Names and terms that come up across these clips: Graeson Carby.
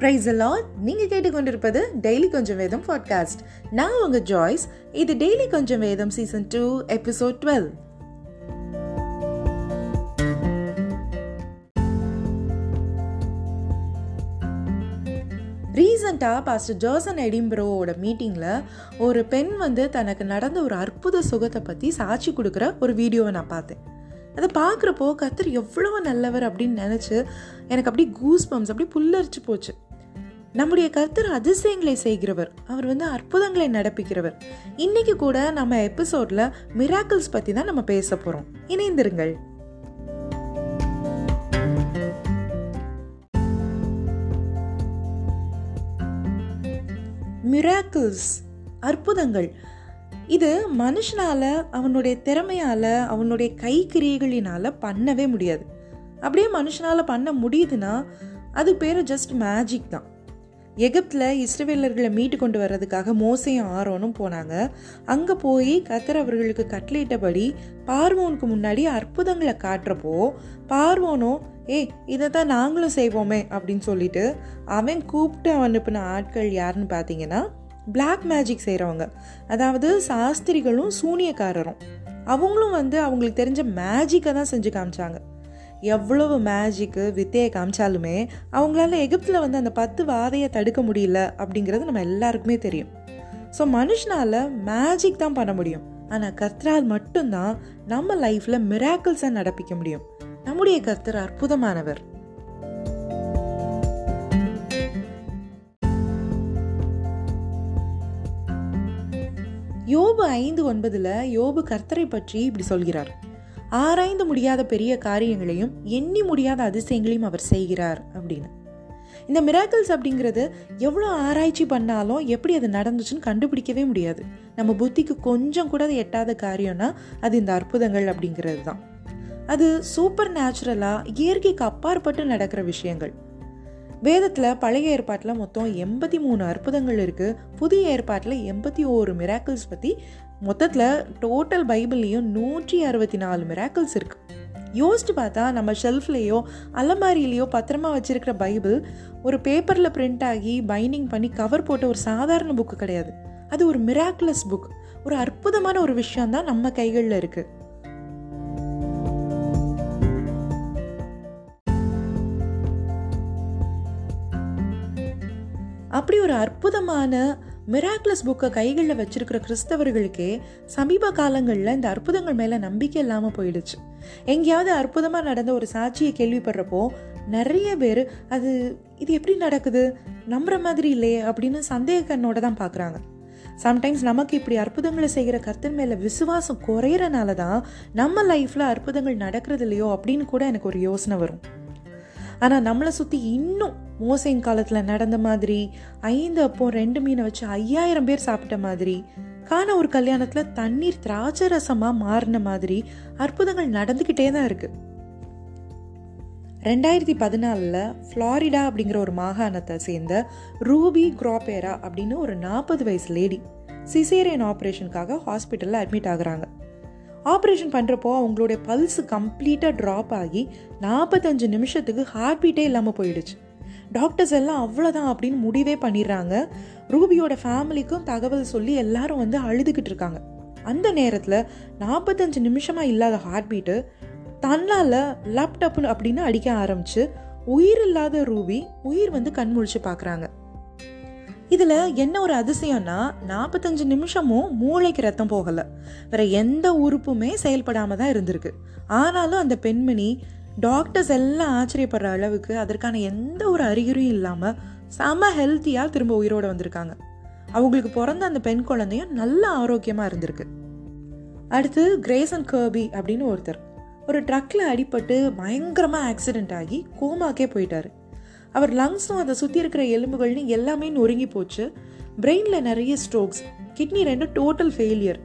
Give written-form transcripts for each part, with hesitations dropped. Price allot. நீங்கள் கேட்டுக்கொண்டிருப்பது daily கொஞ்சம் வேதம் பாட்காஸ்ட். நான் உங்கள் ஜாய்ஸ். இது டெய்லி கொஞ்சம் வேதம் சீசன் 2 எபிசோட் 12. ரீசெண்டாக பாஸ்டர் ஜோசன் எடின்பரோட மீட்டிங்கில் ஒரு பெண் தனக்கு நடந்த ஒரு அற்புத சுகத்தை பற்றி சாட்சி கொடுக்குற ஒரு வீடியோவை நான் பார்த்தேன். அதை பார்க்குறப்போ கர்த்தர் எவ்வளோ நல்லவர் அப்படின்னு நினச்சி எனக்கு அப்படியே கூஸ் பம்ப்ஸ் அப்படியே புல்லரிச்சு போச்சு. நம்முடைய கர்த்தர் அதிசயங்களை செய்கிறவர். அவர் அற்புதங்களை நடப்பிக்கிறவர். இன்றைக்கி கூட நம்ம எபிசோடில் மிராக்கிள்ஸ் பற்றி தான் நம்ம பேச போகிறோம். இணைந்திருங்கள். மிராக்கிள்ஸ், அற்புதங்கள், இது மனுஷனால் அவனுடைய திறமையால் அவனுடைய கைக்கிரியைகளினால் பண்ணவே முடியாது. அப்படியே மனுஷனால் பண்ண முடியுதுன்னா அது பேர் ஜஸ்ட் மேஜிக் தான். எகிப்தில் இஸ்ரவேலர்களை மீட்டு கொண்டு வர்றதுக்காக மோசையும் ஆரோனும் போனாங்க. அங்கே போய் கர்த்தர் அவர்களுக்கு கட்டளையிட்டபடி பார்வோனுக்கு முன்னாடி அற்புதங்களை காட்டுறப்போ பார்வோனும் இதை தான் நாங்களும் செய்வோமே அப்படின்னு சொல்லிட்டு அவன் கூப்பிட்டு அனுப்பின ஆட்கள் யாருன்னு பார்த்தீங்கன்னா பிளாக் மேஜிக் செய்கிறவங்க, அதாவது சாஸ்திரிகளும் சூனியக்காரரும். அவங்களும் அவங்களுக்கு தெரிஞ்ச மேஜிக்கை தான் செஞ்சு காமிச்சாங்க. எவ்வளவு மேஜிக்கு வித்தையை காமிச்சாலுமே அவங்களால எகிப்தில் அந்த 10 வாதையை தடுக்க முடியல அப்படிங்கிறது நம்ம எல்லாருக்குமே தெரியும். ஸோ மனுஷனால் மேஜிக் தான் பண்ண முடியும், ஆனால் கர்த்தரால் மட்டும்தான் நம்ம லைஃப்பில் மிராக்கிள்ஸை நடப்பிக்க முடியும். நம்முடைய கர்த்தர் அற்புதமானவர். யோபு 5:9 யோபு கர்த்தரை பற்றி இப்படி சொல்கிறார்: ஆராய்ந்து முடியாத பெரிய காரியங்களையும் எண்ணி முடியாத அதிசயங்களையும் அவர் செய்கிறார் அப்படின்னு. இந்த மிராக்கிள்ஸ் அப்படிங்கிறது எவ்வளோ ஆராய்ச்சி பண்ணாலும் எப்படி அது நடந்துச்சுன்னு கண்டுபிடிக்கவே முடியாது. நம்ம புத்திக்கு கொஞ்சம் கூட அது எட்டாத காரியம்னா அது இந்த அற்புதங்கள் அப்படிங்கிறது தான். அது சூப்பர் நேச்சுரலாக, இயற்கைக்கு அப்பாற்பட்டு நடக்கிற விஷயங்கள். வேதத்தில் பழைய ஏற்பாட்டில் மொத்தம் 83 அற்புதங்கள் இருக்குது. புதிய ஏற்பாட்டில் 81 மிராக்கிள்ஸ் பற்றி, மொத்தத்தில் டோட்டல் பைபிள்லேயும் 164 மிராக்கிள்ஸ் இருக்குது. யோசிச்சு பார்த்தா நம்ம ஷெல்ஃப்லேயோ அலமாரியிலையோ பத்திரமா வச்சுருக்கிற பைபிள் ஒரு பேப்பரில் பிரிண்ட் ஆகி பைண்டிங் பண்ணி கவர் போட்ட ஒரு சாதாரண புக்கு கிடையாது. அது ஒரு மிராக்கிளஸ் புக். ஒரு அற்புதமான ஒரு விஷயம்தான் நம்ம கைகளில் இருக்குது. அப்படி ஒரு அற்புதமான மிராக்கிளஸ் புக்கை கைகளில் வச்சுருக்கிற கிறிஸ்தவர்களுக்கே சமீப காலங்களில் இந்த அற்புதங்கள் மேலே நம்பிக்கை இல்லாமல் போயிடுச்சு. எங்கேயாவது அற்புதமாக நடந்த ஒரு சாட்சியை கேள்விப்படுறப்போ நிறைய பேர் இது எப்படி நடக்குது, நம்புகிற மாதிரி இல்லையே அப்படின்னு சந்தேக கண்ணோட தான் பார்க்குறாங்க. சம்டைம்ஸ் நமக்கு இப்படி அற்புதங்களை செய்கிற கர்த்தர் மேலே விசுவாசம் குறையிறனால தான் நம்ம லைஃப்பில் அற்புதங்கள் நடக்கிறது இல்லையோ அப்படின்னு கூட எனக்கு ஒரு யோசனை வரும். ஆனால் நம்மளை சுற்றி இன்னும் மோசையின் காலத்தில் நடந்த மாதிரி 5 அப்பம் 2 மீனை வச்சு 5000 பேர் சாப்பிட்ட மாதிரி, காண ஒரு கல்யாணத்தில் தண்ணீர் திராட்சை ரசமாக மாறின மாதிரி அற்புதங்கள் நடந்துக்கிட்டே தான் இருக்குது. 2014 ஃப்ளாரிடா அப்படிங்கிற ஒரு மாகாணத்தை சேர்ந்த ரூபி குரோபேரா அப்படின்னு ஒரு 40 வயசு லேடி சிசேரியன் ஆப்ரேஷனுக்காக ஹாஸ்பிட்டலில் அட்மிட் ஆகுறாங்க. ஆப்ரேஷன் பண்ணுறப்போ அவங்களுடைய பல்ஸ் கம்ப்ளீட்டாக ட்ராப் ஆகி 45 நிமிஷத்துக்கு ஹார்ட் பீட்டே இல்லாமல் போயிடுச்சு. டாக்டர்ஸ் எல்லாம் அவ்வளோதான் அப்படின்னு முடிவே பண்ணிடுறாங்க. ரூபியோட ஃபேமிலிக்கும் தகவல் சொல்லி எல்லாரும் அழுதுகிட்டு இருக்காங்க. அந்த நேரத்தில் 45 நிமிஷமாக இல்லாத ஹார்ட் பீட்டு தன்னால் லேப்டாப்னு அப்படின்னு அடிக்க ஆரம்பிச்சு உயிர் இல்லாத ரூபி உயிர் கண்முழிச்சு பார்க்குறாங்க. இதில் என்ன ஒரு அதிசயம்னா 45 நிமிஷமும் மூளைக்கு ரத்தம் போகலை, வேற எந்த உறுப்புமே செயல்படாமல் தான் இருந்திருக்கு. ஆனாலும் அந்த பெண்மணி டாக்டர்ஸ் எல்லாம் ஆச்சரியப்படுற அளவுக்கு அதற்கான எந்த ஒரு அறிகுறியும் இல்லாமல் செம ஹெல்த்தியாக திரும்ப உயிரோடு வந்திருக்காங்க. அவங்களுக்கு பிறந்த அந்த பெண் குழந்தையும் நல்ல ஆரோக்கியமாக இருந்திருக்கு. அடுத்து கிரேசன் கர்பி அப்படின்னு ஒருத்தர் ஒரு ட்ரக்கில் அடிபட்டு பயங்கரமாக ஆக்சிடெண்ட் ஆகி கோமாக்கே போயிட்டார். அவர் லங்ஸும் அதை சுற்றி இருக்கிற எலும்புகள்னு எல்லாமே நொறுங்கி போச்சு. பிரெயினில் நிறைய ஸ்ட்ரோக்ஸ், கிட்னி 2 டோட்டல் ஃபெயிலியர்.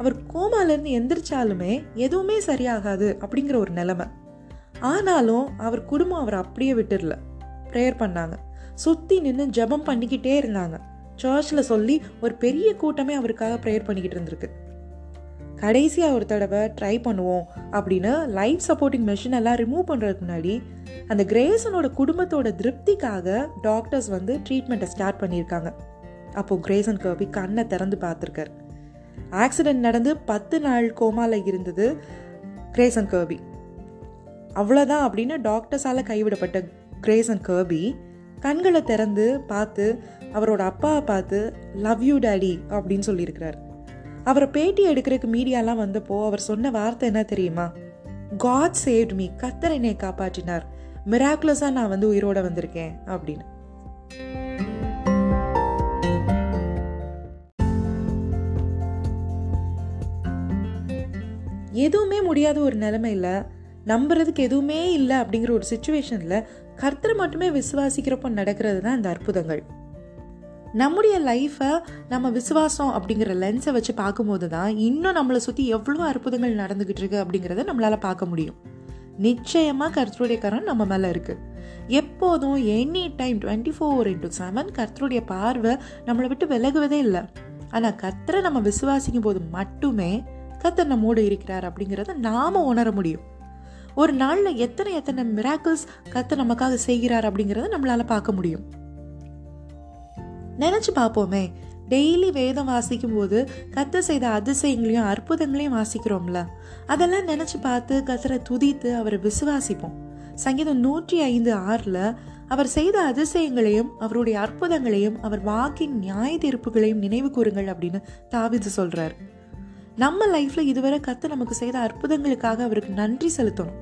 அவர் கோமாலேருந்து எந்திரிச்சாலுமே எதுவுமே சரியாகாது அப்படிங்கிற ஒரு நிலைமை. ஆனாலும் அவர் குடும்பம் அவர் அப்படியே விட்டுடல. ப்ரேயர் பண்ணாங்க, சுற்றி நின்று ஜபம் பண்ணிக்கிட்டே இருந்தாங்க. சர்ச்சில் சொல்லி ஒரு பெரிய கூட்டமே அவருக்காக ப்ரேயர் பண்ணிக்கிட்டு இருந்திருக்கு. கடைசியாக ஒரு தடவை ட்ரை பண்ணுவோம் அப்படின்னு லைஃப் சப்போர்ட்டிங் மெஷின் எல்லாம் ரிமூவ் பண்ணுறதுக்கு முன்னாடி அந்த கிரேசனோட குடும்பத்தோட திருப்திக்காக டாக்டர்ஸ் வந்து ட்ரீட்மெண்ட்டை ஸ்டார்ட் பண்ணியிருக்காங்க. அப்போது கிரேசன் கார்பி கண்ணை திறந்து பார்த்துருக்கார். ஆக்சிடெண்ட் நடந்து 10 நாள் கோமாவில் இருந்தது கிரேசன் கார்பி. அவ்வளோதான் அப்படின்னு டாக்டர்ஸால் கைவிடப்பட்ட கிரேசன் கார்பி கண்களை திறந்து பார்த்து அவரோட அப்பாவை பார்த்து லவ் யூ டாடி அப்படின்னு சொல்லியிருக்கிறார். அவரை பேட்டி எடுக்கிறதுக்கு மீடியாலாம் வந்தப்போ அவர் சொன்ன வார்த்தை என்ன தெரியுமா? காட் சேவ்ட் மீ, கர்த்தர் என்னை காப்பாற்றினார், மிராக்குலஸாக நான் வந்து உயிரோட வந்திருக்கேன் அப்படின்னு. எதுவுமே முடியாத ஒரு நிலைமையில், நம்புறதுக்கு எதுவுமே இல்லை அப்படிங்கிற ஒரு சிச்சுவேஷனில் கர்த்தரை மட்டுமே விசுவாசிக்கிறப்போ நடக்கிறது தான் இந்த அற்புதங்கள். நம்முடைய லைஃப்பை நம்ம விசுவாசம் அப்படிங்கிற லென்ஸை வச்சு பார்க்கும்போது தான் இன்னும் நம்மளை சுற்றி எவ்வளோ அற்புதங்கள் நடந்துக்கிட்டு இருக்கு அப்படிங்கிறத நம்மளால் பார்க்க முடியும். நிச்சயமாக கர்த்தருடைய கரம் நம்ம மேலே இருக்குது. எப்போதும் எனி டைம் 24/7 கர்த்தருடைய பார்வை நம்மளை விட்டு விலகுவதே இல்லை. ஆனால் கர்த்தரை நம்ம விசுவாசிக்கும் போது மட்டுமே கர்த்தர் நம்மோடு இருக்கிறார் அப்படிங்கிறத நாம் உணர முடியும். ஒரு நாளில் எத்தனை மிராக்கிள்ஸ் கர்த்தர் நமக்காக செய்கிறார் அப்படிங்கிறத நம்மளால் பார்க்க முடியும். நினச்சி பார்ப்போமே, டெய்லி வேதம் வாசிக்கும் போது கர்த்தர் செய்த அதிசயங்களையும் அற்புதங்களையும் வாசிக்கிறோம்ல, அதெல்லாம் நினச்சி பார்த்து கர்த்தரை துதித்து அவரை விசுவாசிப்போம். சங்கீதம் 105:6 அவர் செய்த அதிசயங்களையும் அவருடைய அற்புதங்களையும் அவர் வாக்கின் நியாய தீர்ப்புகளையும் நினைவு கூறுங்கள் அப்படின்னு தாவீது சொல்கிறார். நம்ம லைஃப்பில் இதுவரை கர்த்தர் நமக்கு செய்த அற்புதங்களுக்காக அவருக்கு நன்றி செலுத்தணும்.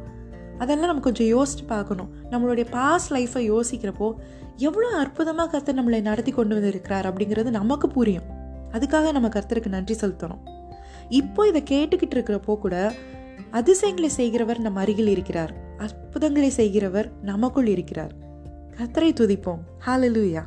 அதெல்லாம் நம்ம கொஞ்சம் யோசிச்சு பார்க்கணும். நம்மளுடைய பாஸ்ட் லைஃப்பை யோசிக்கிறப்போ எவ்வளோ அற்புதமாக கர்த்தர் நம்மளை நடத்தி கொண்டு வந்திருக்கிறார் அப்படிங்கிறது நமக்கு புரியும். அதுக்காக நம்ம கர்த்தருக்கு நன்றி செலுத்தணும். இப்போ இதை கேட்டுக்கிட்டு இருக்கிறப்போ கூட அதிசயங்களை செய்கிறவர் நம் அருகில் இருக்கிறார், அற்புதங்களை செய்கிறவர் நமக்குள் இருக்கிறார். கர்த்தரை துதிப்போம். ஹல்லேலூயா.